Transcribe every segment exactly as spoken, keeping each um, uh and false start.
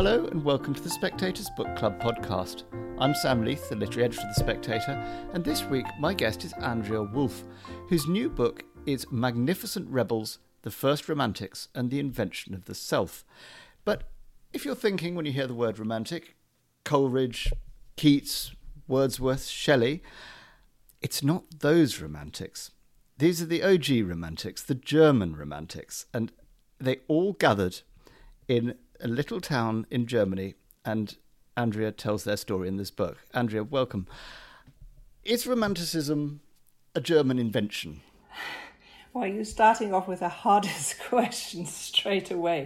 Hello and welcome to The Spectator's Book Club podcast. I'm Sam Leith, the literary editor of The Spectator, and this week my guest is Andrea Wulf, whose new book is Magnificent Rebels, The First Romantics and the Invention of the Self. But if you're thinking when you hear the word romantic, Coleridge, Keats, Wordsworth, Shelley, it's not those romantics. These are the O G romantics, the German romantics, and they all gathered in a little town in Germany, and Andrea tells their story in this book. Andrea, welcome. Is romanticism a German invention? Well, you're starting off with the hardest question straight away.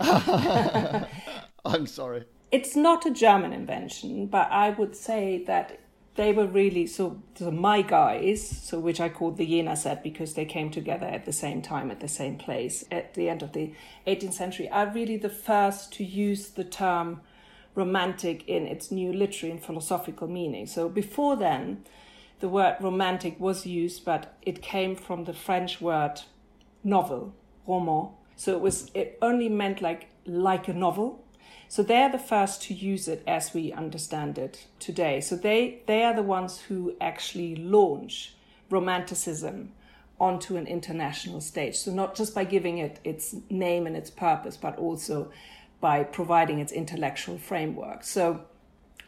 I'm sorry. It's not a German invention, but I would say that they were really, so, so my guys, so which I called the Jena set because they came together at the same time, at the same place, at the end of the eighteenth century, are really the first to use the term romantic in its new literary and philosophical meaning. So before then, the word romantic was used, but it came from the French word novel, roman. So it was it only meant like like a novel. So they're the first to use it as we understand it today. So they, they are the ones who actually launch romanticism onto an international stage. So not just by giving it its name and its purpose, but also by providing its intellectual framework. So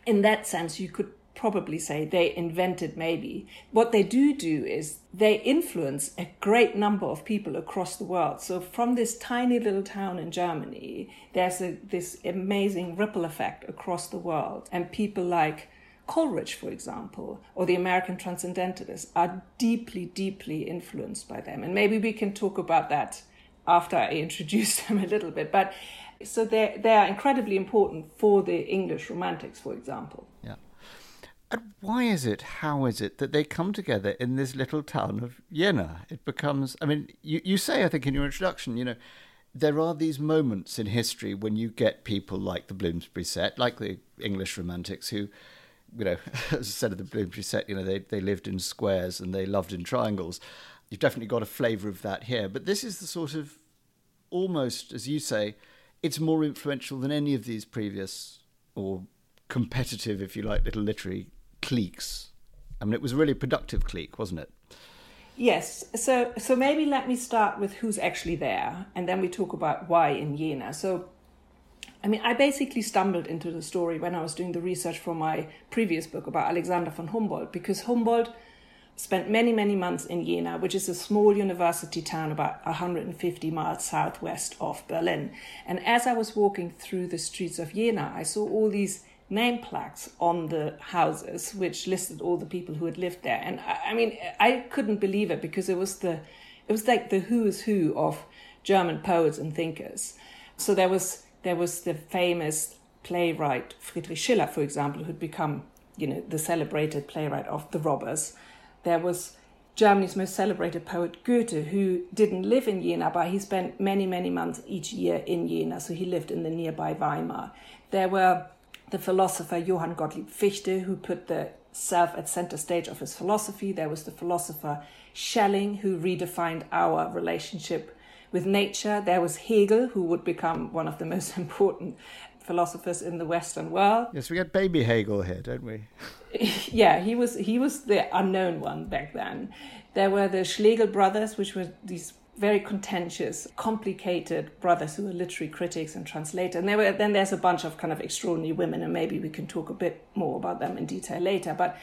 in that sense, you could probably say they invented maybe. What they do do is they influence a great number of people across the world. So from this tiny little town in Germany, there's a, this amazing ripple effect across the world. And people like Coleridge, for example, or the American Transcendentalists are deeply, deeply influenced by them. And maybe we can talk about that after I introduce them a little bit. But so they they are incredibly important for the English Romantics, for example. Yeah. And why is it, how is it, that they come together in this little town of Jena? It becomes, I mean, you, you say, I think, in your introduction, you know, there are these moments in history when you get people like the Bloomsbury set, like the English Romantics, who, you know, as I said of the Bloomsbury set, you know, they, they lived in squares and they loved in triangles. You've definitely got a flavour of that here. But this is the sort of, almost, as you say, it's more influential than any of these previous, or competitive, if you like, little literary cliques. I mean, it was a really productive clique, wasn't it? Yes. So so maybe let me start with who's actually there, and then we talk about why in Jena. So, I mean, I basically stumbled into the story when I was doing the research for my previous book about Alexander von Humboldt, because Humboldt spent many, many months in Jena, which is a small university town about one hundred fifty miles southwest of Berlin. And as I was walking through the streets of Jena, I saw all these name plaques on the houses which listed all the people who had lived there, and I, I mean I couldn't believe it, because it was the it was like the who's who of German poets and thinkers. So there was there was the famous playwright Friedrich Schiller, for example, who'd become, you know, the celebrated playwright of The Robbers. There was Germany's most celebrated poet Goethe, who didn't live in Jena, but he spent many many months each year in Jena, so he lived in the nearby Weimar. There were the philosopher Johann Gottlieb Fichte, who put the self at center stage of his philosophy. There was the philosopher Schelling, who redefined our relationship with nature. There was Hegel, who would become one of the most important philosophers in the Western world. Yes, we got baby Hegel here, don't we? Yeah, he was he was the unknown one back then. There were the Schlegel brothers, which were these very contentious, complicated brothers who were literary critics and translators. And there were, then there's a bunch of kind of extraordinary women, and maybe we can talk a bit more about them in detail later. But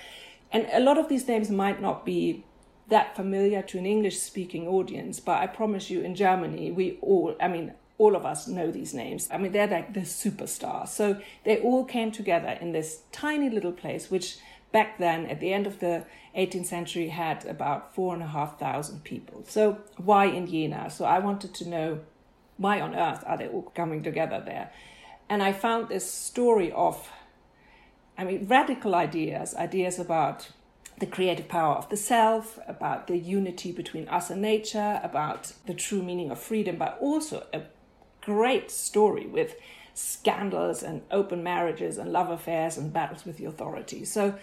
and a lot of these names might not be that familiar to an English-speaking audience, but I promise you in Germany, we all, I mean, all of us know these names. I mean, they're like the superstars. So they all came together in this tiny little place, which back then, at the end of the eighteenth century, had about four and a half thousand people. So why in Jena? So I wanted to know, why on earth are they all coming together there? And I found this story of, I mean, radical ideas, ideas about the creative power of the self, about the unity between us and nature, about the true meaning of freedom, but also a great story with scandals and open marriages and love affairs and battles with the authorities. So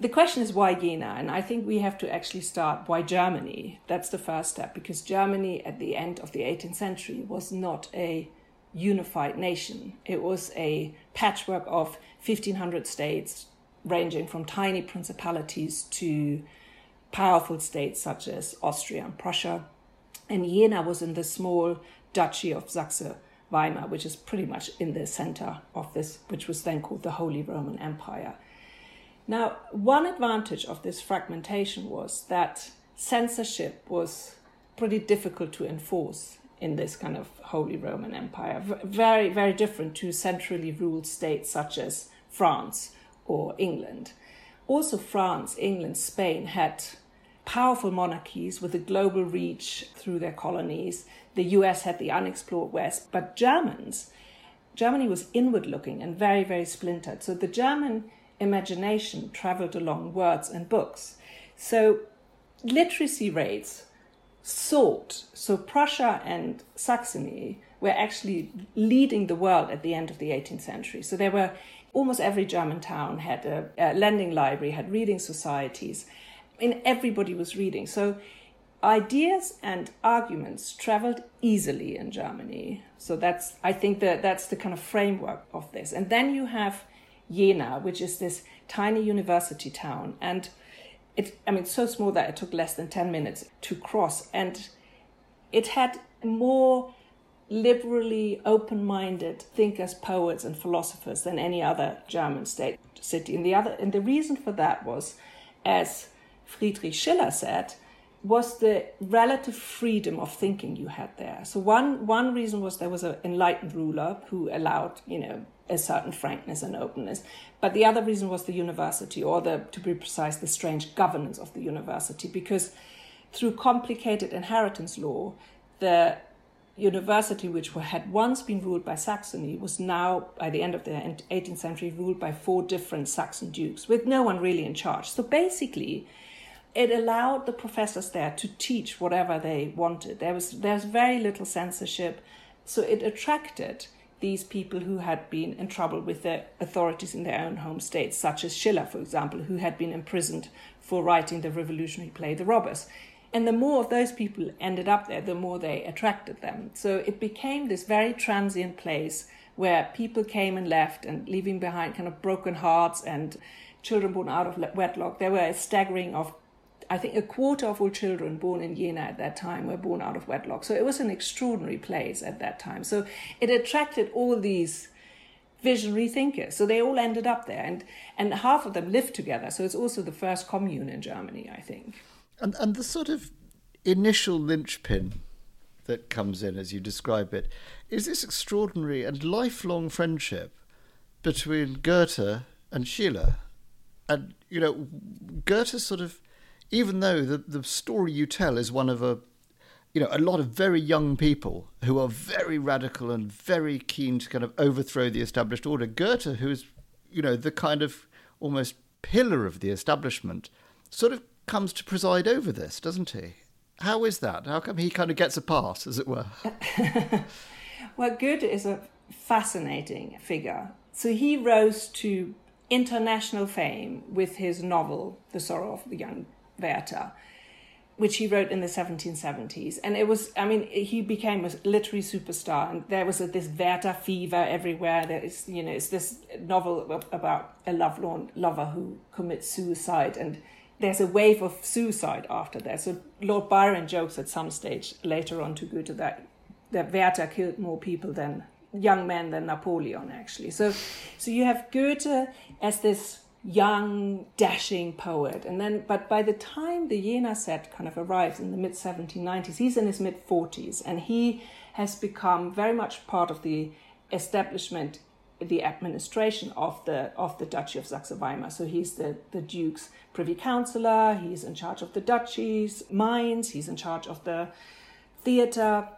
the question is, why Jena? And I think we have to actually start, why Germany? That's the first step, because Germany at the end of the eighteenth century was not a unified nation. It was a patchwork of fifteen hundred states, ranging from tiny principalities to powerful states such as Austria and Prussia. And Jena was in the small duchy of Saxe-Weimar, which is pretty much in the center of this, which was then called the Holy Roman Empire. Now, one advantage of this fragmentation was that censorship was pretty difficult to enforce in this kind of Holy Roman Empire. Very, very different to centrally ruled states such as France or England. Also, France, England, Spain had powerful monarchies with a global reach through their colonies. The U S had the unexplored West, but Germans, Germany was inward-looking and very, very splintered. So the German imagination traveled along words and books. So literacy rates soared. So Prussia and Saxony were actually leading the world at the end of the eighteenth century. So there were almost every German town had a, a lending library, had reading societies, and everybody was reading. So ideas and arguments traveled easily in Germany. So that's, I think that that's the kind of framework of this. And then you have Jena, which is this tiny university town. And it, I mean, it's so small that it took less than ten minutes to cross. And it had more liberally open-minded thinkers, poets, and philosophers than any other German state city. And the other, and the reason for that was, as Friedrich Schiller said, was the relative freedom of thinking you had there. So one one reason was there was an enlightened ruler who allowed, you know, a certain frankness and openness. But the other reason was the university, or the, to be precise, the strange governance of the university, because through complicated inheritance law, the university, which had once been ruled by Saxony, was now, by the end of the eighteenth century, ruled by four different Saxon dukes, with no one really in charge. So basically, it allowed the professors there to teach whatever they wanted. There was there's very little censorship, so it attracted these people who had been in trouble with the authorities in their own home states, such as Schiller, for example, who had been imprisoned for writing the revolutionary play The Robbers. And the more of those people ended up there, the more they attracted them. So it became this very transient place where people came and left, and leaving behind kind of broken hearts and children born out of wedlock. There were a staggering of, I think, a quarter of all children born in Jena at that time were born out of wedlock. So it was an extraordinary place at that time. So it attracted all these visionary thinkers. So they all ended up there, and, and half of them lived together. So it's also the first commune in Germany, I think. And and the sort of initial linchpin that comes in, as you describe it, is this extraordinary and lifelong friendship between Goethe and Schiller. And, you know, Goethe sort of, even though the, the story you tell is one of a, you know, a lot of very young people who are very radical and very keen to kind of overthrow the established order, Goethe, who is, you know, the kind of almost pillar of the establishment, sort of comes to preside over this, doesn't he? How is that? How come he kind of gets a pass, as it were? Well, Goethe is a fascinating figure. So he rose to international fame with his novel, The Sorrows of Young Werther, which he wrote in the seventeen seventies. And it was, I mean, he became a literary superstar, and there was a, this Werther fever everywhere. There is, you know, it's this novel about a lovelorn lover who commits suicide, and there's a wave of suicide after that. So Lord Byron jokes at some stage later on to Goethe that, that Werther killed more people than young men than Napoleon, actually. So so you have Goethe as this young, dashing poet. And then, but by the time the Jena set kind of arrives in the mid seventeen nineties, he's in his mid forties, and he has become very much part of the establishment, the administration of the of the Duchy of Saxe-Weimar. So he's the, the Duke's Privy Councillor, he's in charge of the Duchy's mines, he's in charge of the theatre,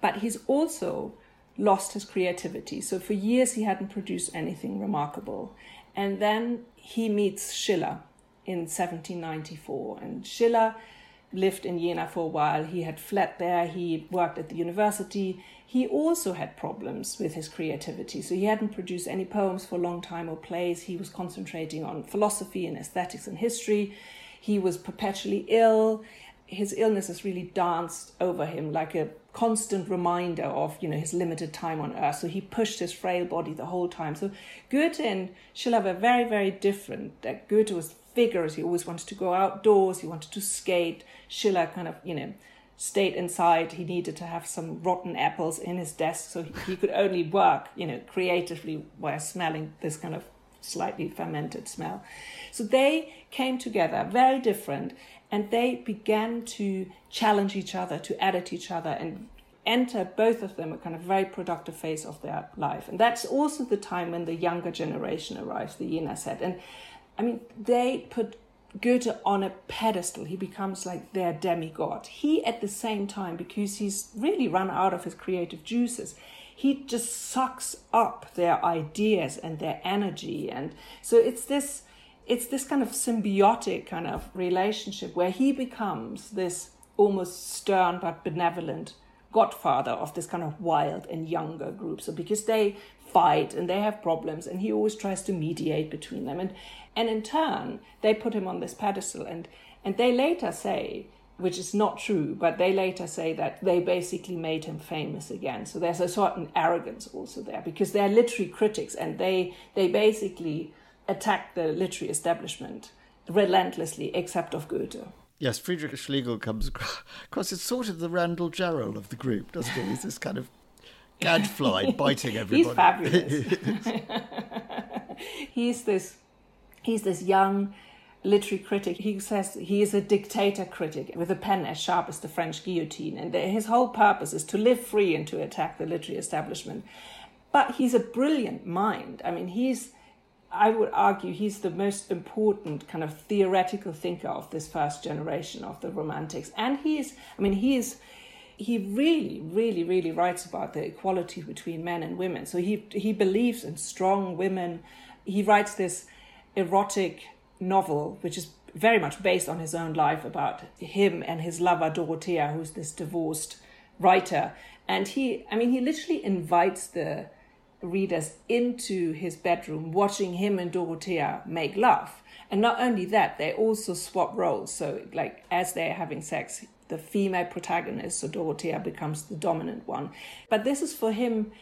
but he's also lost his creativity. So for years he hadn't produced anything remarkable. And then he meets Schiller in seventeen ninety-four, and Schiller lived in Jena for a while. He had fled there. He worked at the university. He also had problems with his creativity. So he hadn't produced any poems for a long time or plays. He was concentrating on philosophy and aesthetics and history. He was perpetually ill. his illness has really danced over him like a constant reminder of, you know, his limited time on earth. So he pushed his frail body the whole time. So Goethe and Schiller were very, very different. That Goethe was vigorous. He always wanted to go outdoors. He wanted to skate. Schiller kind of, you know, stayed inside. He needed to have some rotten apples in his desk. So he, he could only work, you know, creatively while smelling this kind of slightly fermented smell. So they came together, very different, and they began to challenge each other, to edit each other, and enter both of them a kind of very productive phase of their life. And that's also the time when the younger generation arrives, the Jena set. And I mean, they put Goethe on a pedestal. He becomes like their demigod. He, at the same time, because he's really run out of his creative juices, he just sucks up their ideas and their energy. And so it's this it's this kind of symbiotic kind of relationship where he becomes this almost stern but benevolent godfather of this kind of wild and younger group. So because they fight and they have problems, and he always tries to mediate between them. And and in turn, they put him on this pedestal. And, and they later say, which is not true, but they later say that they basically made him famous again. So there's a certain arrogance also there, because they're literary critics, and they they basically attack the literary establishment relentlessly, except of Goethe. Yes, Friedrich Schlegel comes across as sort of the Randall Jarrell of the group, doesn't he? He's this kind of gadfly biting everybody. He's fabulous. he's this, he's this young literary critic. He says he is a dictator critic with a pen as sharp as the French guillotine, and his whole purpose is to live free and to attack the literary establishment. But he's a brilliant mind. I mean, he's, I would argue, he's the most important kind of theoretical thinker of this first generation of the Romantics. And he is, I mean, he is, he really, really, really writes about the equality between men and women. So he he believes in strong women. He writes this erotic novel, which is very much based on his own life, about him and his lover Dorothea, who's this divorced writer. And he, I mean, he literally invites the readers into his bedroom, watching him and Dorothea make love. And not only that, they also swap roles. So like, as they're having sex, the female protagonist, so Dorothea, becomes the dominant one. But this is for him,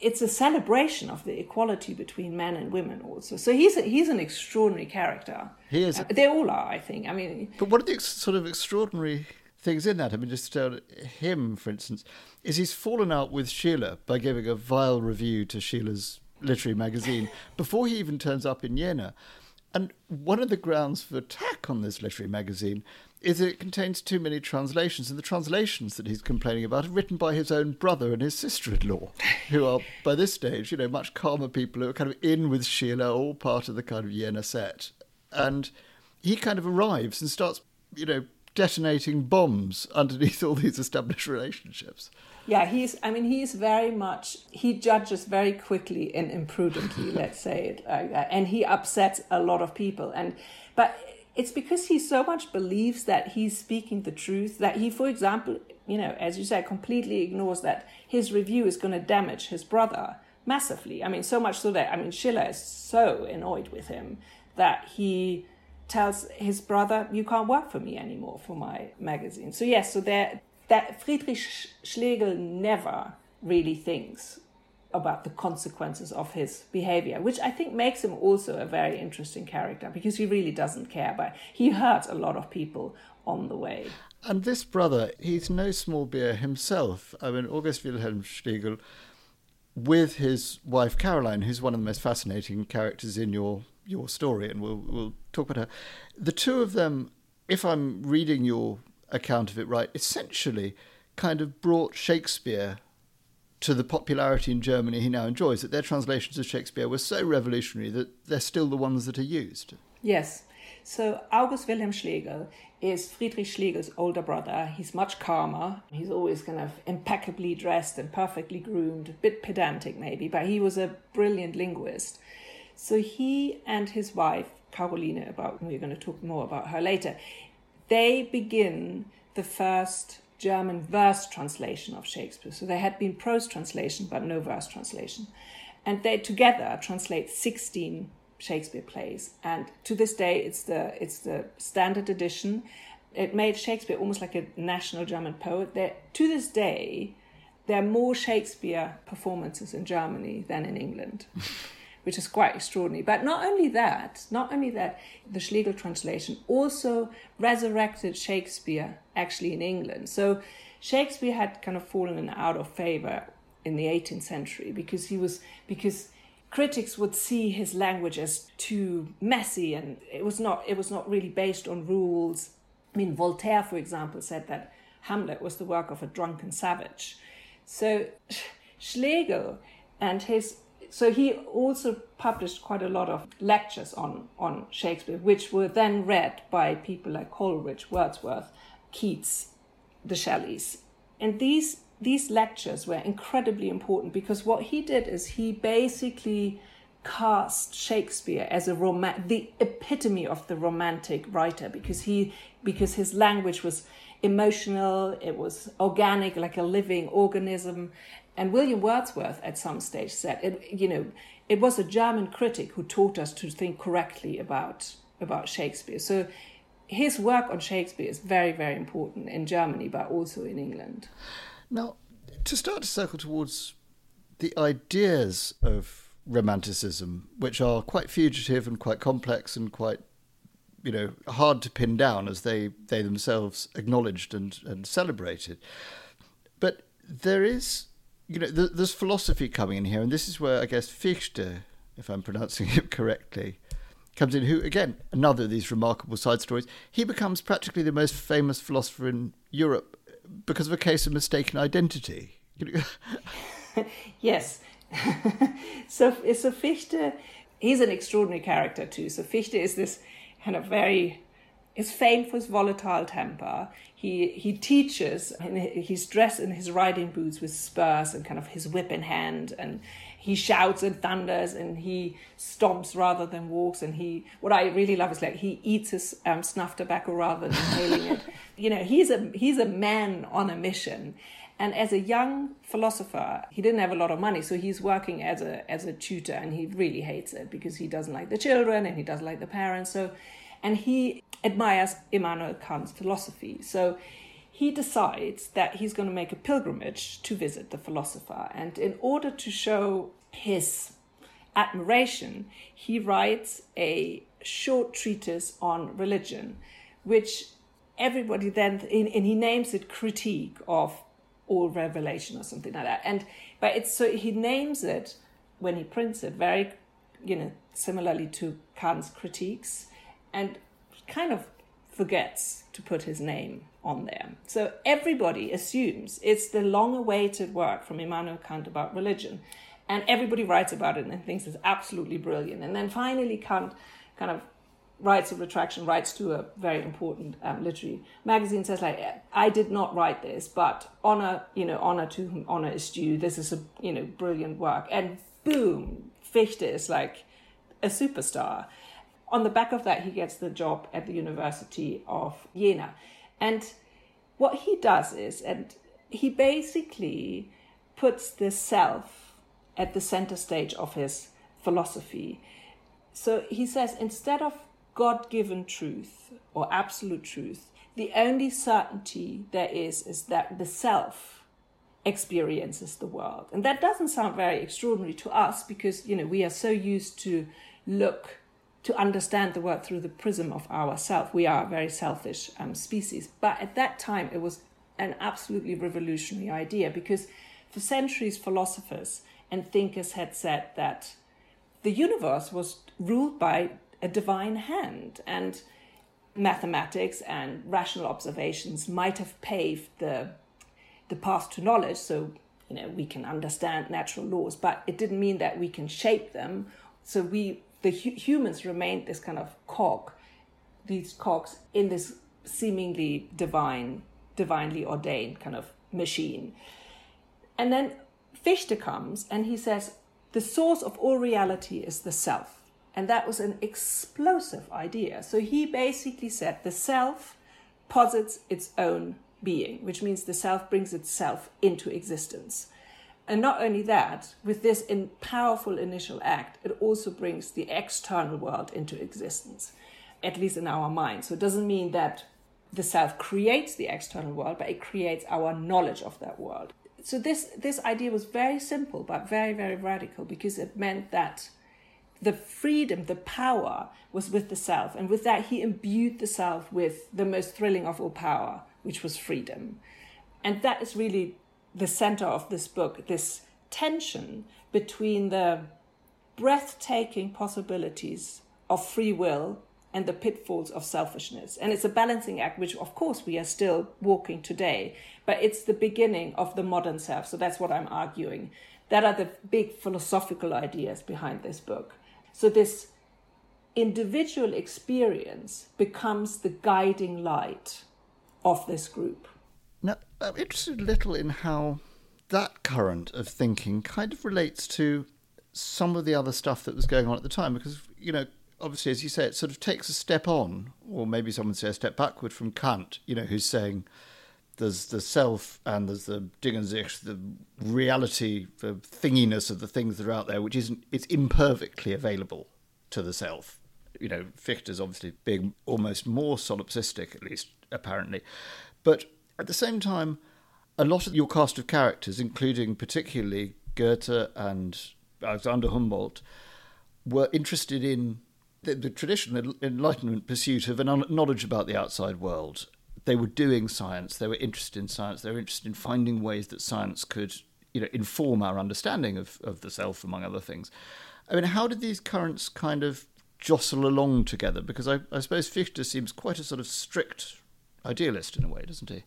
it's a celebration of the equality between men and women also. So he's a, he's an extraordinary character. He is. They all are, I think. I mean, but what are the ex- sort of extraordinary things in that? I mean, just uh, him, for instance, is he's fallen out with Schiller by giving a vile review to Schiller's literary magazine before he even turns up in Jena. And one of the grounds for attack on this literary magazine is that it contains too many translations, and the translations that he's complaining about are written by his own brother and his sister-in-law, who are, by this stage, you know, much calmer people who are kind of in with Schiller, all part of the kind of Jena set. And he kind of arrives and starts, you know, detonating bombs underneath all these established relationships. Yeah, he's, I mean, he's very much, he judges very quickly and imprudently, let's say it, uh, and he upsets a lot of people. And, but it's because he so much believes that he's speaking the truth that he, for example, you know, as you say, completely ignores that his review is going to damage his brother massively. I mean, so much so that, I mean, Schiller is so annoyed with him that he tells his brother, you can't work for me anymore for my magazine. So yes, so there, that Friedrich Schlegel never really thinks about the consequences of his behavior, which I think makes him also a very interesting character, because he really doesn't care, but he hurts a lot of people on the way. And this brother, he's no small beer himself. I mean, August Wilhelm Schlegel, with his wife Caroline, who's one of the most fascinating characters in your your story, and we'll we'll talk about her. The two of them, if I'm reading your account of it right, essentially kind of brought Shakespeare to the popularity in Germany he now enjoys, that their translations of Shakespeare were so revolutionary that they're still the ones that are used. Yes. So August Wilhelm Schlegel is Friedrich Schlegel's older brother. He's much calmer. He's always kind of impeccably dressed and perfectly groomed, a bit pedantic maybe, but he was a brilliant linguist. So he and his wife, Caroline, about we're going to talk more about her later, they begin the first German verse translation of Shakespeare. So there had been prose translation, but no verse translation. And they together translate sixteen Shakespeare plays. And to this day, it's the it's the standard edition. it made Shakespeare almost like a national German poet. There, to this day, there are more Shakespeare performances in Germany than in England, which is quite extraordinary. But not only that, not only that, the Schlegel translation also resurrected Shakespeare actually in England. So Shakespeare had kind of fallen out of favor in the eighteenth century because he was because critics would see his language as too messy, and it was not it was not really based on rules. I mean, Voltaire, for example, said that Hamlet was the work of a drunken savage. So Schlegel and his so he also published quite a lot of lectures on, on Shakespeare, which were then read by people like Coleridge, Wordsworth, Keats, the Shelleys. And these these lectures were incredibly important because what he did is he basically cast Shakespeare as a roman- the epitome of the romantic writer because he because his language was emotional, it was organic, like a living organism. And William Wordsworth at some stage said, it, you know, it was a German critic who taught us to think correctly about, about Shakespeare. So his work on Shakespeare is very, very important in Germany, but also in England. Now, to start to circle towards the ideas of Romanticism, which are quite fugitive and quite complex and quite, you know, hard to pin down, as they, they themselves acknowledged and, and celebrated. But there is, you know, th- there's philosophy coming in here, and this is where, I guess, Fichte, if I'm pronouncing it correctly, comes in, who, again, another of these remarkable side stories. He becomes practically the most famous philosopher in Europe because of a case of mistaken identity. Yes. so, so Fichte, he's an extraordinary character too. So Fichte is this kind of very, is famed for his volatile temper. He he teaches, and he's dressed in his riding boots with spurs and kind of his whip in hand, and he shouts and thunders, and he stomps rather than walks, and he, what I really love is like he eats his um, snuff tobacco rather than inhaling it. You know, he's a he's a man on a mission. And as a young philosopher, he didn't have a lot of money, so he's working as a as a tutor, and he really hates it because he doesn't like the children and he doesn't like the parents. So, and he admires Immanuel Kant's philosophy. So he decides that he's going to make a pilgrimage to visit the philosopher. And in order to show his admiration, he writes a short treatise on religion, which everybody then, and he names it Critique of or Revelation or something like that. And but it's so he names it when he prints it very, you know, similarly to Kant's critiques, and kind of forgets to put his name on there. So everybody assumes it's the long-awaited work from Immanuel Kant about religion, and everybody writes about it and thinks it's absolutely brilliant. And then finally Kant kind of writes a retraction, writes to a very important um, literary magazine, says like, I did not write this, but honor, you know, honor to whom honor is due. This is a, you know, brilliant work. And boom, Fichte is like a superstar. On the back of that, he gets the job at the University of Jena. And what he does is, and he basically puts the self at the center stage of his philosophy. So he says, instead of God-given truth or absolute truth, the only certainty there is is that the self experiences the world. And that doesn't sound very extraordinary to us because, you know, we are so used to look, to understand the world through the prism of ourself. We are a very selfish um, species. But at that time, it was an absolutely revolutionary idea because for centuries, philosophers and thinkers had said that the universe was ruled by a divine hand, and mathematics and rational observations might have paved the the path to knowledge, so you know we can understand natural laws, but it didn't mean that we can shape them. So we the hu- humans remained this kind of cog, these cogs in this seemingly divine, divinely ordained kind of machine. And then Fichte comes and he says the source of all reality is the self. And that was an explosive idea. So he basically said the self posits its own being, which means the self brings itself into existence. And not only that, with this in powerful initial act, it also brings the external world into existence, at least in our mind. So it doesn't mean that the self creates the external world, but it creates our knowledge of that world. So this, this idea was very simple, but very, very radical, because it meant that the freedom, the power was with the self. And with that, he imbued the self with the most thrilling of all power, which was freedom. And that is really the center of this book, this tension between the breathtaking possibilities of free will and the pitfalls of selfishness. And it's a balancing act, which, of course, we are still walking today, but it's the beginning of the modern self. So that's what I'm arguing. That are the big philosophical ideas behind this book. So this individual experience becomes the guiding light of this group. Now, I'm interested a little in how that current of thinking kind of relates to some of the other stuff that was going on at the time, because, you know, obviously, as you say, it sort of takes a step on, or maybe someone say a step backward from Kant, you know, who's saying there's the self and there's the Ding and Sich, the reality, the thinginess of the things that are out there, which isn't, it's imperfectly available to the self. You know, Fichte's obviously being almost more solipsistic, at least apparently. But at the same time, a lot of your cast of characters, including particularly Goethe and Alexander Humboldt, were interested in the, the traditional Enlightenment pursuit of an un- knowledge about the outside world. They were doing science, they were interested in science, they were interested in finding ways that science could, you know, inform our understanding of, of the self, among other things. I mean, how did these currents kind of jostle along together? Because I, I suppose Fichte seems quite a sort of strict idealist in a way, doesn't he?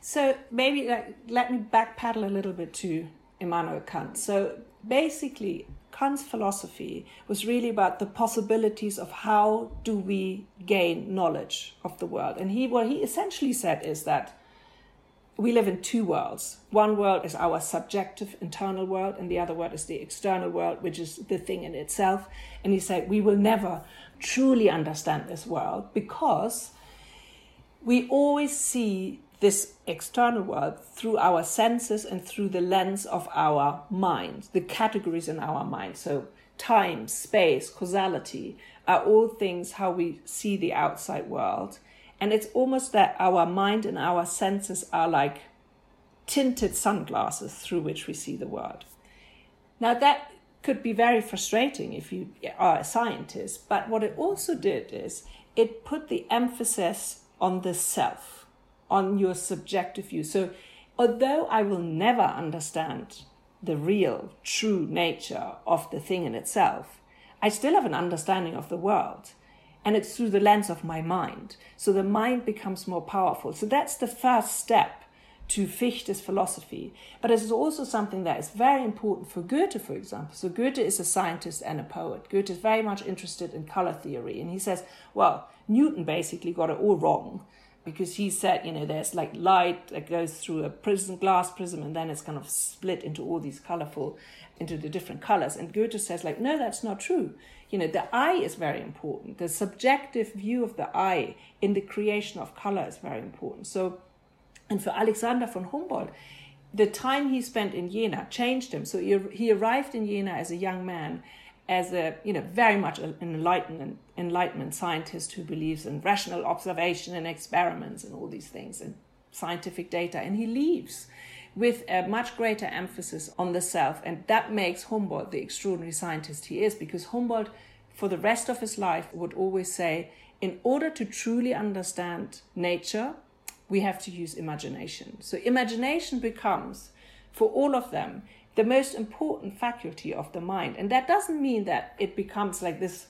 So maybe like, let me backpedal a little bit to Immanuel Kant. So basically, Kant's philosophy was really about the possibilities of how do we gain knowledge of the world. And he what he essentially said is that we live in two worlds. One world is our subjective internal world, and the other world is the external world, which is the thing in itself. And he said we will never truly understand this world because we always see this external world through our senses and through the lens of our mind, the categories in our mind. So time, space, causality are all things how we see the outside world. And it's almost that our mind and our senses are like tinted sunglasses through which we see the world. Now that could be very frustrating if you are a scientist, but what it also did is it put the emphasis on the self, on your subjective view. So although I will never understand the real, true nature of the thing in itself, I still have an understanding of the world. And it's through the lens of my mind. So the mind becomes more powerful. So that's the first step to Fichte's philosophy. But it is also something that is very important for Goethe, for example. So Goethe is a scientist and a poet. Goethe is very much interested in color theory. And he says, well, Newton basically got it all wrong, because he said, you know, there's like light that goes through a prism, glass prism, and then it's kind of split into all these colorful, into the different colors. And Goethe says, like, no, that's not true. You know, the eye is very important. The subjective view of the eye in the creation of color is very important. So, and for Alexander von Humboldt, the time he spent in Jena changed him. So he, he arrived in Jena as a young man, as a, you know, very much an enlightenment, enlightenment scientist who believes in rational observation and experiments and all these things and scientific data. And he leaves with a much greater emphasis on the self. And that makes Humboldt the extraordinary scientist he is, because Humboldt, for the rest of his life, would always say, in order to truly understand nature, we have to use imagination. So imagination becomes, for all of them, the most important faculty of the mind. And that doesn't mean that it becomes like this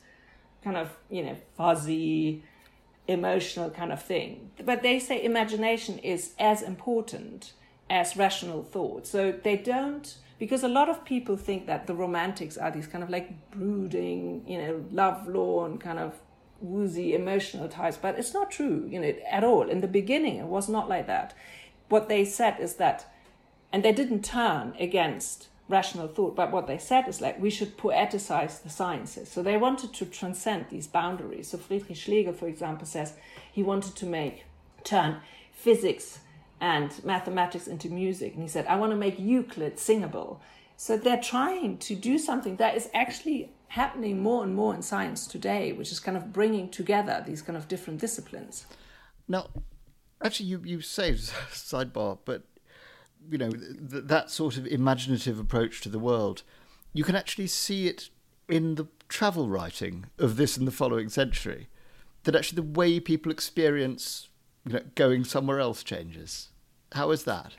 kind of, you know, fuzzy, emotional kind of thing. But they say imagination is as important as rational thought. So they don't, because a lot of people think that the Romantics are these kind of like brooding, you know, lovelorn kind of woozy emotional types, but it's not true, you know, at all. In the beginning, it was not like that. What they said is that, and they didn't turn against rational thought, but what they said is like, we should poeticize the sciences. So they wanted to transcend these boundaries. So Friedrich Schlegel, for example, says he wanted to make, turn physics and mathematics into music. And he said, I want to make Euclid singable. So they're trying to do something that is actually happening more and more in science today, which is kind of bringing together these kind of different disciplines. Now, actually, you, you saved sidebar, but, you know, th- that sort of imaginative approach to the world, you can actually see it in the travel writing of this and the following century, that actually the way people experience, you know, going somewhere else changes. How is that?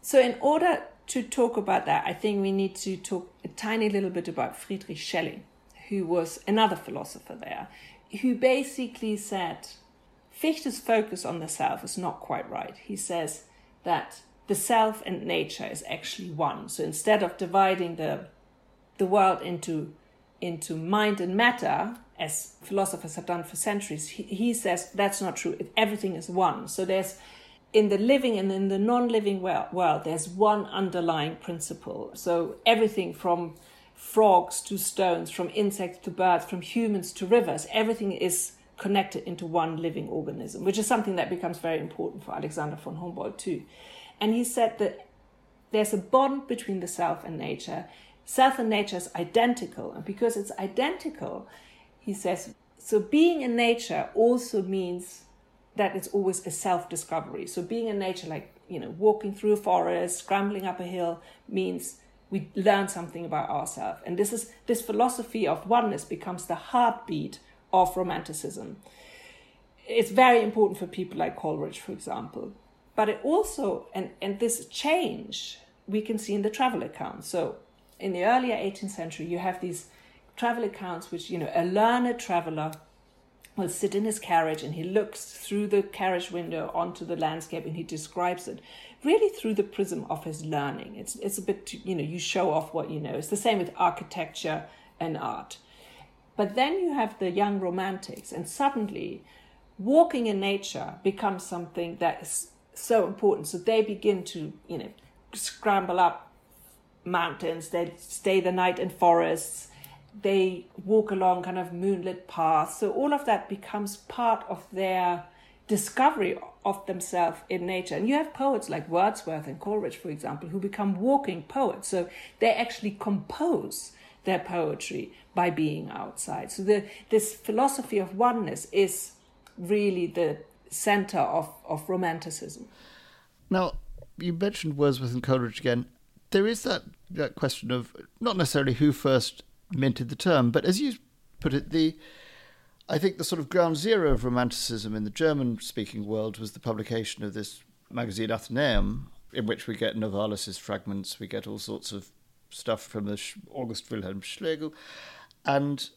So in order to talk about that, I think we need to talk a tiny little bit about Friedrich Schlegel, who was another philosopher there, who basically said, Fichte's focus on the self is not quite right. He says that the self and nature is actually one. So instead of dividing the the world into into mind and matter, as philosophers have done for centuries, he, he says that's not true. Everything is one. So there's, in the living and in the non-living world, there's one underlying principle. So everything from frogs to stones, from insects to birds, from humans to rivers, everything is connected into one living organism, which is something that becomes very important for Alexander von Humboldt too. And he said that there's a bond between the self and nature. Self and nature is identical. And because it's identical, he says, so being in nature also means that it's always a self-discovery. So being in nature, like, you know, walking through a forest, scrambling up a hill, means we learn something about ourselves. And this is this philosophy of oneness becomes the heartbeat of Romanticism. It's very important for people like Coleridge, for example. But it also, and, and this change we can see in the travel accounts. So in the earlier eighteenth century, you have these travel accounts which, you know, a learned traveler will sit in his carriage and he looks through the carriage window onto the landscape and he describes it really through the prism of his learning. It's it's a bit, you know, you show off what you know. It's the same with architecture and art. But then you have the young romantics, and suddenly walking in nature becomes something that is so important. So they begin to, you know, scramble up mountains, they stay the night in forests, they walk along kind of moonlit paths. So all of that becomes part of their discovery of themselves in nature. And you have poets like Wordsworth and Coleridge, for example, who become walking poets. So they actually compose their poetry by being outside. So the, this philosophy of oneness is really the center of, of Romanticism. Now, you mentioned Wordsworth and Coleridge again. There is that, that question of not necessarily who first minted the term, but as you put it, the I think the sort of ground zero of Romanticism in the German-speaking world was the publication of this magazine Athenaeum, in which we get Novalis's fragments, we get all sorts of stuff from the August Wilhelm Schlegel, and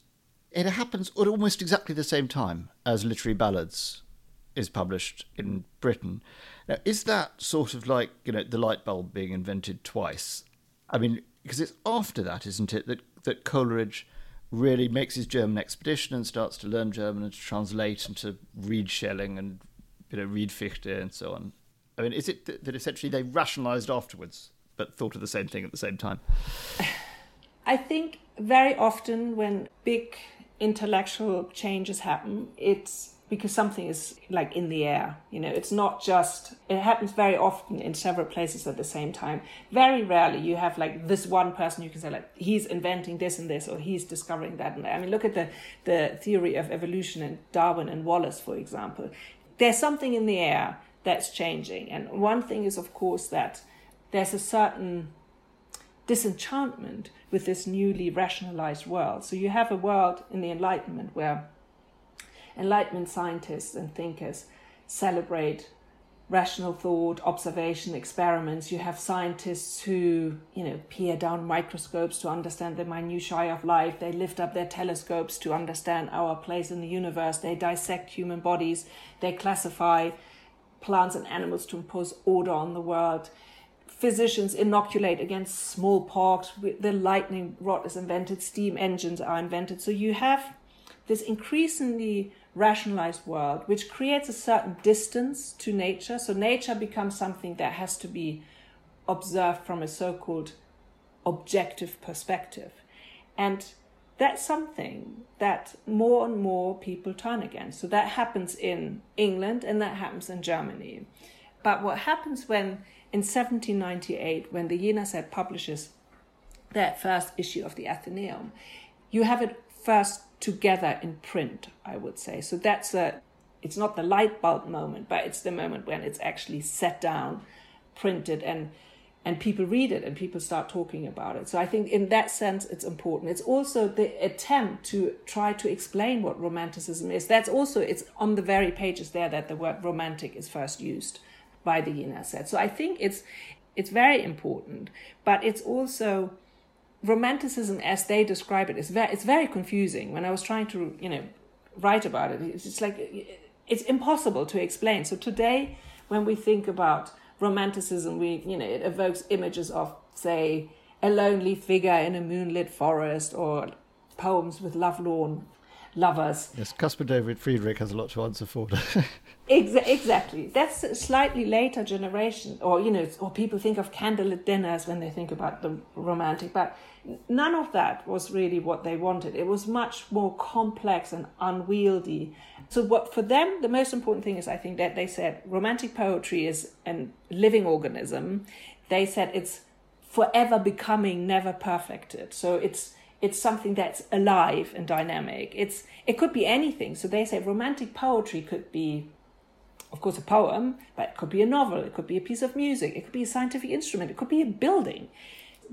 it happens at almost exactly the same time as Literary Ballads is published in Britain. Now, is that sort of like, you know, the light bulb being invented twice? I mean, because it's after that, isn't it, that that Coleridge really makes his German expedition and starts to learn German and to translate and to read Schelling and, you know, read Fichte and so on. I mean, is it that, that essentially they rationalised afterwards but thought of the same thing at the same time? I think very often when big intellectual changes happen, it's because something is like in the air. You know, it's not just, it happens very often in several places at the same time. Very rarely you have like this one person you can say like, he's inventing this and this, or he's discovering that and that. I mean, look at the, the theory of evolution and Darwin and Wallace, for example. There's something in the air that's changing. And one thing is, of course, that there's a certain disenchantment with this newly rationalized world. So you have a world in the Enlightenment where Enlightenment scientists and thinkers celebrate rational thought, observation, experiments. You have scientists who, you know, peer down microscopes to understand the minutiae of life. They lift up their telescopes to understand our place in the universe. They dissect human bodies. They classify plants and animals to impose order on the world. Physicians inoculate against smallpox. The lightning rod is invented. Steam engines are invented. So you have this increasingly rationalized world, which creates a certain distance to nature. So nature becomes something that has to be observed from a so-called objective perspective. And that's something that more and more people turn against. So that happens in England and that happens in Germany. But what happens when, in seventeen ninety-eight, when the Jena set publishes their first issue of the Athenaeum, you have it first together in print, I would say. So that's a it's not the light bulb moment, but it's the moment when it's actually set down, printed, and and people read it and people start talking about it. So I think in that sense, it's important. It's also the attempt to try to explain what Romanticism is. That's also, it's on the very pages there that the word romantic is first used by the Jena set. So I think it's it's very important, but it's also Romanticism as they describe it is very, it's very confusing. When I was trying to, you know, write about it, it's just like, it's impossible to explain. So today, when we think about Romanticism, we, you know, it evokes images of, say, a lonely figure in a moonlit forest, or poems with lovelorn lovers. Yes, Caspar David Friedrich has a lot to answer for. Exa- exactly. That's a slightly later generation, or, you know, or people think of candlelit dinners when they think about the romantic, but none of that was really what they wanted. It was much more complex and unwieldy. So what for them, the most important thing is, I think, that they said romantic poetry is a living organism. They said it's forever becoming, never perfected. So it's It's something that's alive and dynamic. It's it could be anything. So they say romantic poetry could be, of course, a poem, but it could be a novel, it could be a piece of music, it could be a scientific instrument, it could be a building.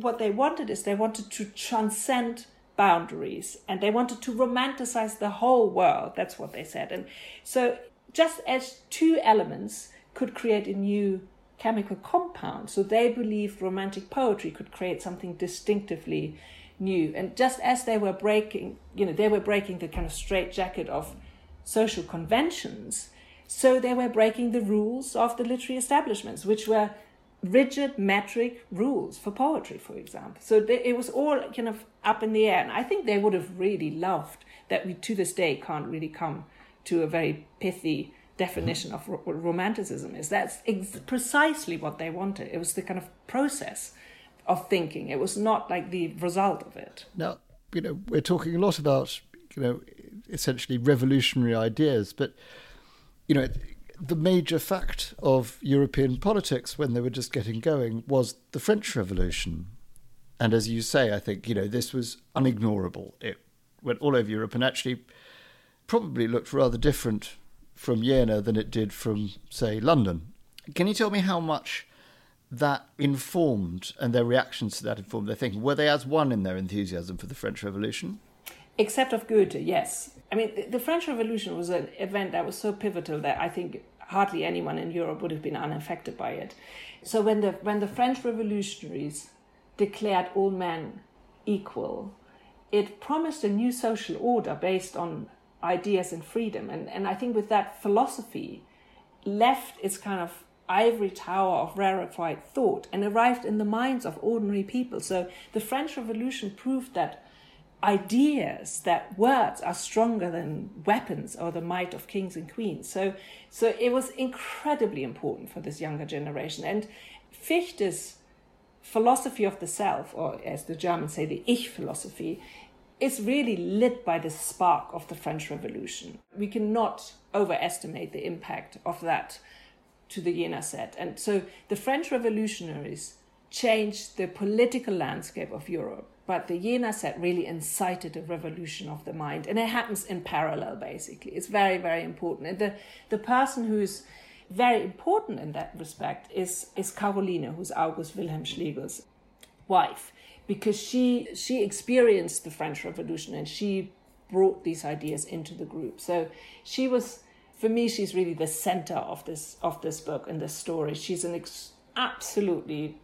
What they wanted is they wanted to transcend boundaries, and they wanted to romanticize the whole world. That's what they said. And so just as two elements could create a new chemical compound, so they believed romantic poetry could create something distinctively new. And just as they were breaking, you know, they were breaking the kind of straitjacket of social conventions, so they were breaking the rules of the literary establishments, which were rigid metric rules for poetry, for example. So they, it was all kind of up in the air. And I think they would have really loved that we to this day can't really come to a very pithy definition of ro- what romanticism is. That's ex- precisely what they wanted. It was the kind of process of thinking. It was not like the result of it. Now, you know, we're talking a lot about, you know, essentially revolutionary ideas, but, you know, the major fact of European politics when they were just getting going was the French Revolution. And as you say, I think, you know, this was unignorable. It went all over Europe and actually probably looked rather different from Jena than it did from, say, London. Can you tell me how much that informed, and their reactions to that informed their thinking? Were they as one in their enthusiasm for the French Revolution? Except of Goethe, yes. I mean, the, the French Revolution was an event that was so pivotal that I think hardly anyone in Europe would have been unaffected by it. So when the when the French revolutionaries declared all men equal, it promised a new social order based on ideas and freedom. And, and I think with that philosophy, left its kind of ivory tower of rarefied thought and arrived in the minds of ordinary people. So the French Revolution proved that ideas, that words are stronger than weapons or the might of kings and queens. So, so it was incredibly important for this younger generation. And Fichte's philosophy of the self, or as the Germans say, the Ich philosophy, is really lit by the spark of the French Revolution. We cannot overestimate the impact of that to the Jena set. And so the French revolutionaries changed the political landscape of Europe, but the Jena set really incited a revolution of the mind. And it happens in parallel, basically. It's very, very important. And the, the person who is very important in that respect is, is Caroline, who's August Wilhelm Schlegel's wife, because she she experienced the French Revolution and she brought these ideas into the group. So she was... For me, she's really the center of this of this book and this story. She's an ex- absolutely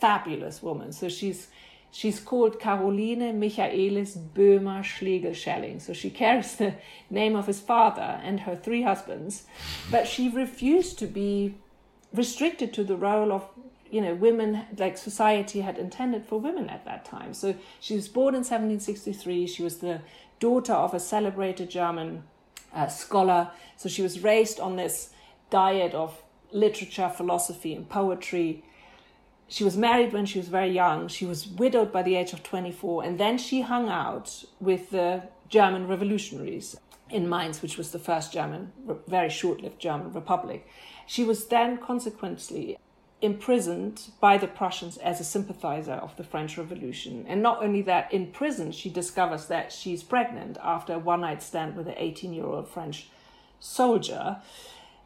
fabulous woman. So she's she's called Caroline Michaelis Böhmer Schlegelschelling. So she carries the name of his father and her three husbands, but she refused to be restricted to the role of, you know, women like society had intended for women at that time. So she was born in seventeen sixty-three. She was the daughter of a celebrated German Uh, scholar. So she was raised on this diet of literature, philosophy, and poetry. She was married when she was very young. She was widowed by the age of twenty-four. And then she hung out with the German revolutionaries in Mainz, which was the first German, very short-lived German republic. She was then consequently imprisoned by the Prussians as a sympathizer of the French Revolution. And not only that, in prison, she discovers that she's pregnant after a one-night stand with an eighteen-year-old French soldier.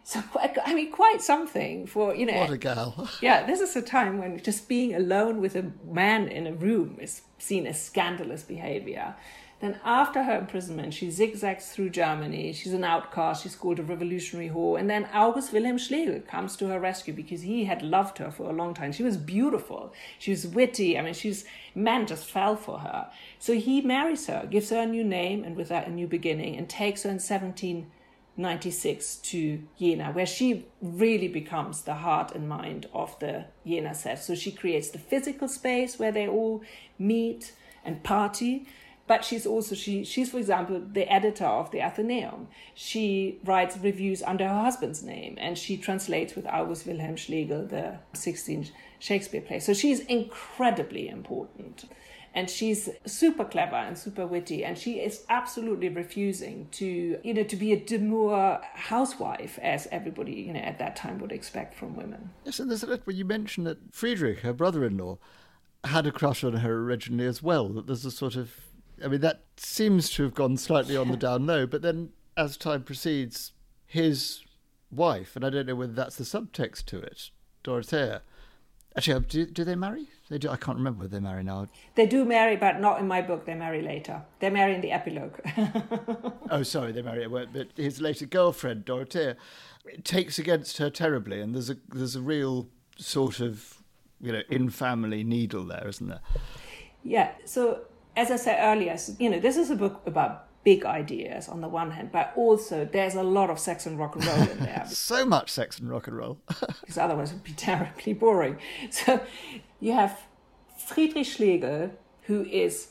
So, I mean, quite something for, you know... What a gal. Yeah, this is a time when just being alone with a man in a room is seen as scandalous behavior. Then after her imprisonment, she zigzags through Germany. She's an outcast. She's called a revolutionary whore. And then August Wilhelm Schlegel comes to her rescue because he had loved her for a long time. She was beautiful. She was witty. I mean, she's men just fell for her. So he marries her, gives her a new name, and with that a new beginning, and takes her in seventeen ninety-six to Jena, where she really becomes the heart and mind of the Jena self. So she creates the physical space where they all meet and party. But she's also, she she's, for example, the editor of the Athenaeum. She writes reviews under her husband's name, and she translates with August Wilhelm Schlegel the sixteenth Shakespeare play. So she's incredibly important. And she's super clever and super witty, and she is absolutely refusing to, you know, to be a demure housewife, as everybody, you know, at that time would expect from women. Yes, and there's a bit where you mentioned that Friedrich, her brother-in-law, had a crush on her originally as well, that there's a sort of... I mean, that seems to have gone slightly on the down low, but then as time proceeds, his wife, and I don't know whether that's the subtext to it, Dorothea. Actually, do, do they marry? They do. I can't remember whether they marry now. They do marry, but not in my book. They marry later. They marry in the epilogue. Oh, sorry, they marry. But his later girlfriend, Dorothea, takes against her terribly, and there's a there's a real sort of, you know, in-family needle there, isn't there? Yeah, so... As I said earlier, you know, this is a book about big ideas on the one hand, but also there's a lot of sex and rock and roll in there. So much sex and rock and roll. Because otherwise it would be terribly boring. So you have Friedrich Schlegel, who is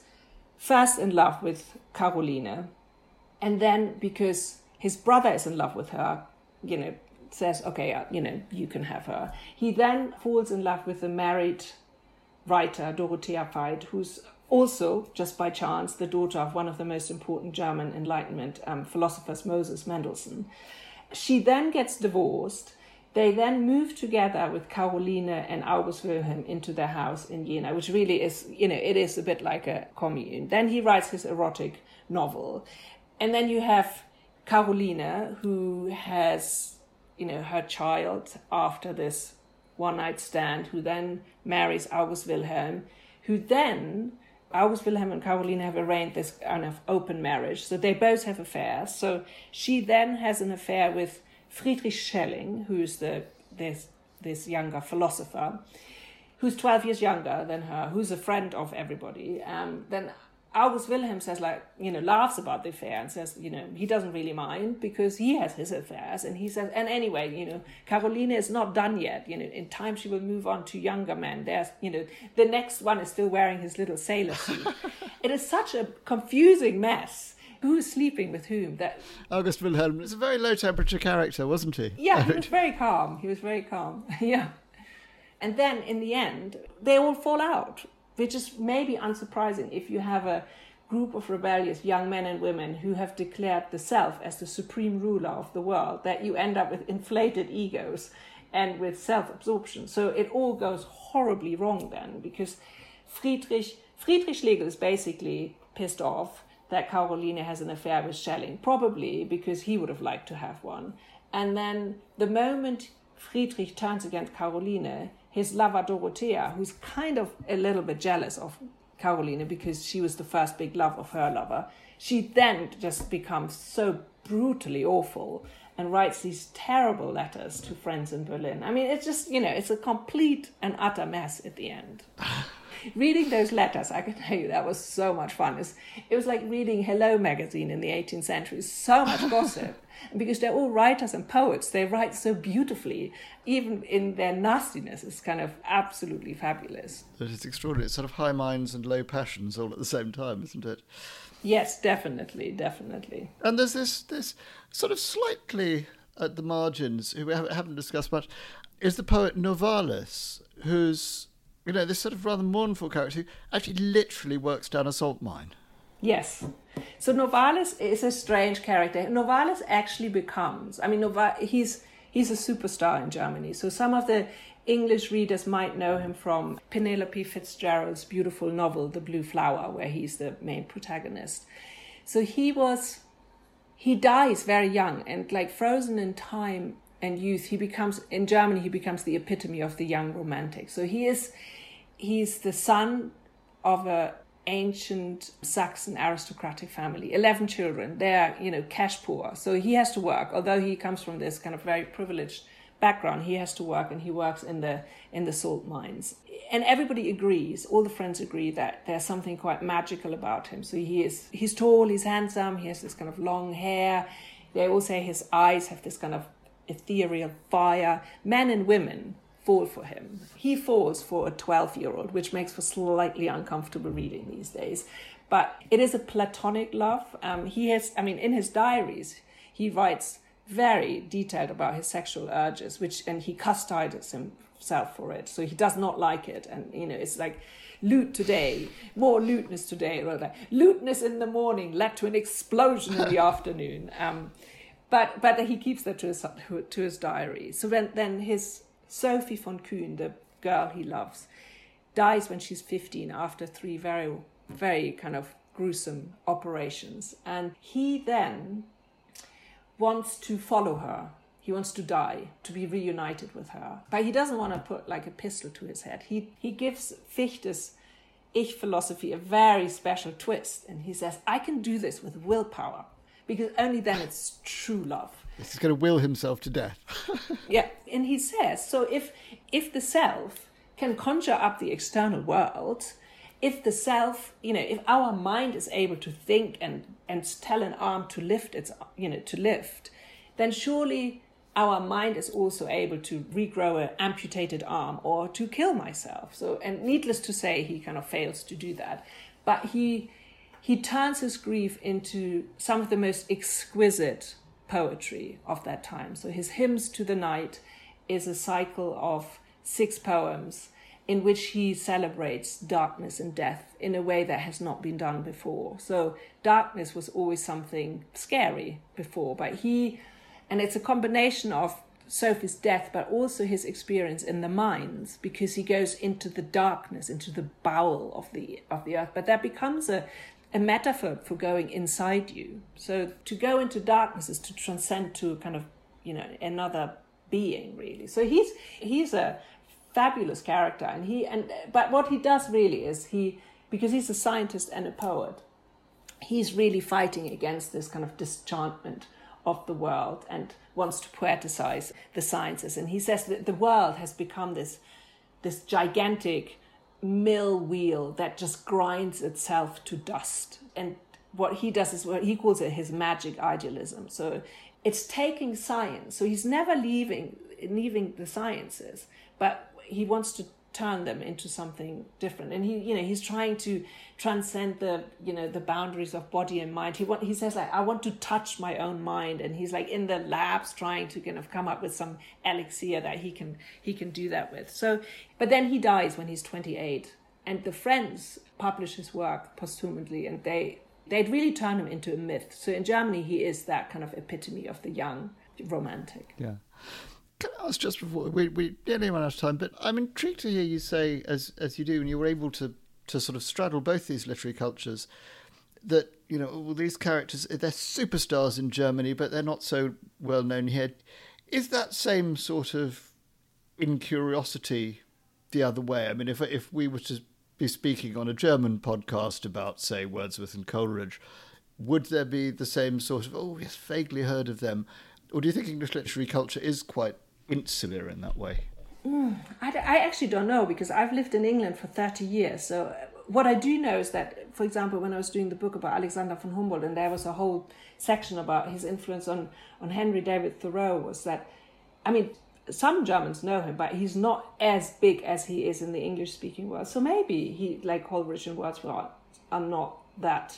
first in love with Caroline, and then because his brother is in love with her, you know, says, okay, you know, you can have her. He then falls in love with a married writer, Dorothea Veit, who's... also, just by chance, the daughter of one of the most important German Enlightenment um, philosophers, Moses Mendelssohn. She then gets divorced. They then move together with Caroline and August Wilhelm into their house in Jena, which really is, you know, it is a bit like a commune. Then he writes his erotic novel. And then you have Caroline, who has, you know, her child after this one-night stand, who then marries August Wilhelm, who then... August Wilhelm and Caroline have arranged this kind of open marriage. So they both have affairs. So she then has an affair with Friedrich Schhelling, who's the this this younger philosopher, who's twelve years younger than her, who's a friend of everybody. Um, then August Wilhelm says, like, you know, laughs about the affair and says, you know, he doesn't really mind because he has his affairs. And he says, and anyway, you know, Caroline is not done yet. You know, in time she will move on to younger men. There's, you know, the next one is still wearing his little sailor suit. It is such a confusing mess. Who's sleeping with whom? That August Wilhelm is a very low temperature character, wasn't he? Yeah, he was very calm. He was very calm. Yeah. And then in the end, they all fall out. Which is maybe unsurprising if you have a group of rebellious young men and women who have declared the self as the supreme ruler of the world, that you end up with inflated egos and with self-absorption. So it all goes horribly wrong then, because Friedrich, Friedrich Schlegel is basically pissed off that Caroline has an affair with Schelling, probably because he would have liked to have one. And then the moment Friedrich turns against Caroline, his lover Dorothea, who's kind of a little bit jealous of Caroline because she was the first big love of her lover, she then just becomes so brutally awful and writes these terrible letters to friends in Berlin. I mean, it's just, you know, it's a complete and utter mess at the end. Reading those letters, I can tell you, that was so much fun. It was, it was like reading Hello magazine in the eighteenth century. So much gossip. And because they're all writers and poets, they write so beautifully. Even in their nastiness, it's kind of absolutely fabulous. It's extraordinary. It's sort of high minds and low passions all at the same time, isn't it? Yes, definitely, definitely. And there's this this sort of slightly at the margins, who we haven't discussed much, is the poet Novalis, who's... you know, this sort of rather mournful character who actually literally works down a salt mine. Yes. So Novalis is a strange character. Novalis actually becomes, I mean, Novalis, he's he's a superstar in Germany. So some of the English readers might know him from Penelope Fitzgerald's beautiful novel, The Blue Flower, where he's the main protagonist. So he was, he dies very young and like frozen in time and youth. He becomes, in Germany, he becomes the epitome of the young romantic. So he is, he's the son of a ancient Saxon aristocratic family, eleven children. They're, you know, cash poor. So he has to work, although he comes from this kind of very privileged background, he has to work, and he works in the in the salt mines. And everybody agrees, all the friends agree, that there's something quite magical about him. So he is he's tall, he's handsome, he has this kind of long hair. They all say his eyes have this kind of ethereal fire. Men and women fall for him. He falls for a twelve-year-old, which makes for slightly uncomfortable reading these days. But it is a platonic love. Um, he has, I mean, in his diaries, he writes very detailed about his sexual urges, which, and he chastises himself for it. So he does not like it. And, you know, it's like lewd today, more lewdness today, rather. Lewdness in the morning led to an explosion in the afternoon. Um, but but he keeps that to his, to his diary. So when, then his Sophie von Kuhn, the girl he loves, dies when she's fifteen after three very, very kind of gruesome operations. And he then wants to follow her. He wants to die, to be reunited with her. But he doesn't want to put like a pistol to his head. He he gives Fichte's Ich philosophy a very special twist. And he says, I can do this with willpower, because only then it's true love. He's going to will himself to death. Yeah, and he says, so if if the self can conjure up the external world, if the self, you know, if our mind is able to think and, and tell an arm to lift its, you know, to lift, then surely our mind is also able to regrow an amputated arm or to kill myself. So, and needless to say, he kind of fails to do that. But he he turns his grief into some of the most exquisite poetry of that time. So his Hymns to the Night is a cycle of six poems in which he celebrates darkness and death in a way that has not been done before. So darkness was always something scary before, but he, and it's a combination of Sophie's death, but also his experience in the mines, because he goes into the darkness, into the bowel of the of the earth. But that becomes a, a metaphor for going inside you. So to go into darkness is to transcend to kind of, you know, another being, really. So he's he's a fabulous character, and he and but what he does really is he, because he's a scientist and a poet, he's really fighting against this kind of disenchantment of the world and wants to poeticize the sciences. And he says that the world has become this this gigantic mill wheel that just grinds itself to dust. And what he does is what he calls it his magic idealism. So it's taking science. So he's never leaving leaving the sciences, but he wants to turn them into something different. And he, you know, he's trying to transcend the, you know, the boundaries of body and mind. He want, he says, like, I want to touch my own mind. And he's like in the labs trying to kind of come up with some elixir that he can, he can do that with. So, but then he dies when he's twenty-eight, and the Friends publish his work posthumously, and they, they'd really turn him into a myth. So in Germany, he is that kind of epitome of the young romantic. Yeah. Can I ask just before, we, we nearly ran out of time, but I'm intrigued to hear you say, as as you do, and you were able to, to sort of straddle both these literary cultures, that, you know, all these characters, they're superstars in Germany, but they're not so well known here. Is that same sort of incuriosity the other way? I mean, if if we were to be speaking on a German podcast about, say, Wordsworth and Coleridge, would there be the same sort of, oh, yes, vaguely heard of them? Or do you think English literary culture is quite insular in that way? Mm, I, I actually don't know, because I've lived in England for thirty years. So what I do know is that, for example, when I was doing the book about Alexander von Humboldt, and there was a whole section about his influence on, on Henry David Thoreau, was that, I mean, some Germans know him, but he's not as big as he is in the English-speaking world. So maybe he, like Coleridge and Wordsworth, are not that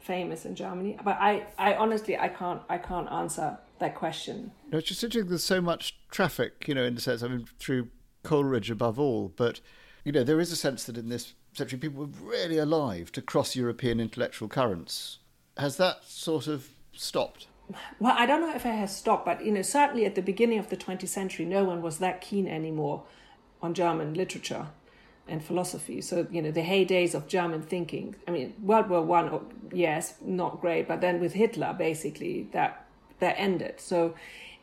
famous in Germany. But I, I honestly, I can't, I can't answer that question. No, it's just interesting. There's so much traffic, you know, in the sense, I mean, through Coleridge above all, but, you know, there is a sense that in this century people were really alive to cross European intellectual currents. Has that sort of stopped? Well, I don't know if it has stopped, but, you know, certainly at the beginning of the twentieth century, no one was that keen anymore on German literature. and philosophy. So, you know, the heydays of German thinking. I mean, World War One, yes, not great, but then with Hitler, basically, that that ended. So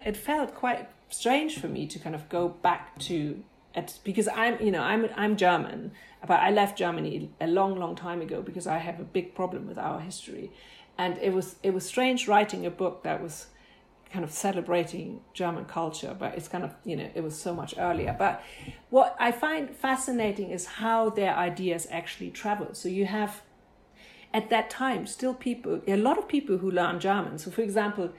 it felt quite strange for me to kind of go back to it, because I'm, you know, I'm I'm German, but I left Germany a long, long time ago because I have a big problem with our history. And it was it was strange writing a book that was kind of celebrating German culture, but it's kind of, you know, it was so much earlier. But what I find fascinating is how their ideas actually travel. So you have, at that time, still people, a lot of people who learn German. So, for example,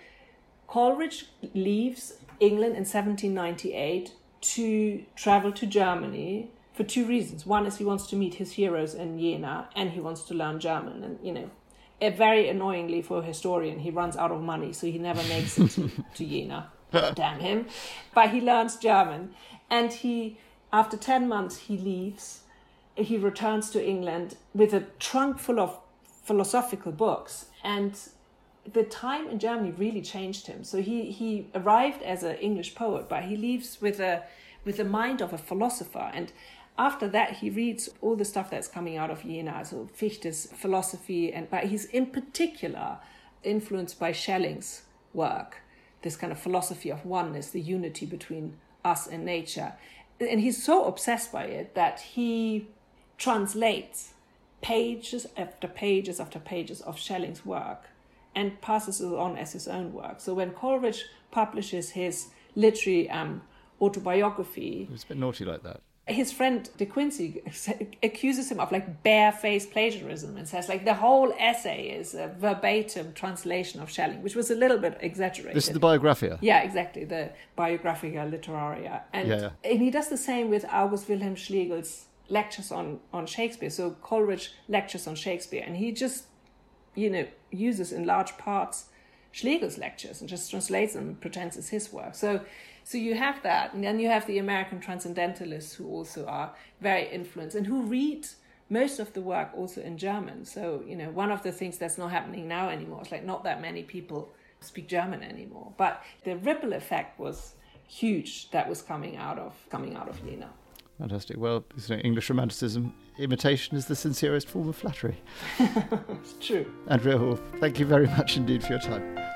Coleridge leaves England in seventeen ninety-eight to travel to Germany for two reasons. One is he wants to meet his heroes in Jena, and he wants to learn German, and, you know, very annoyingly for a historian, he runs out of money, so he never makes it to, to Jena. Damn him. But he learns German. And he, after ten months, he leaves. He returns to England with a trunk full of philosophical books. And the time in Germany really changed him. So he, he arrived as an English poet, but he leaves with a with the mind of a philosopher. And after that, he reads all the stuff that's coming out of Jena, so Fichte's philosophy, and but he's in particular influenced by Schelling's work, this kind of philosophy of oneness, the unity between us and nature. And he's so obsessed by it that he translates pages after pages after pages of Schelling's work and passes it on as his own work. So when Coleridge publishes his literary um, autobiography... It was a bit naughty like that. His friend De Quincey accuses him of like barefaced plagiarism and says like the whole essay is a verbatim translation of Schelling, which was a little bit exaggerated. This is the Biographia. Yeah, exactly, the Biographia Literaria. And, yeah, yeah. and he does the same with August Wilhelm Schlegel's lectures on, on Shakespeare. So Coleridge lectures on Shakespeare, and he just, you know, uses in large parts Schlegel's lectures and just translates them and pretends it's his work. So So you have that, and then you have the American transcendentalists who also are very influenced and who read most of the work also in German. So, you know, one of the things that's not happening now anymore is like not that many people speak German anymore. But the ripple effect was huge that was coming out of coming out of Jena. Fantastic. Well, English Romanticism, imitation is the sincerest form of flattery. It's true. Andrea Wulf, thank you very much indeed for your time.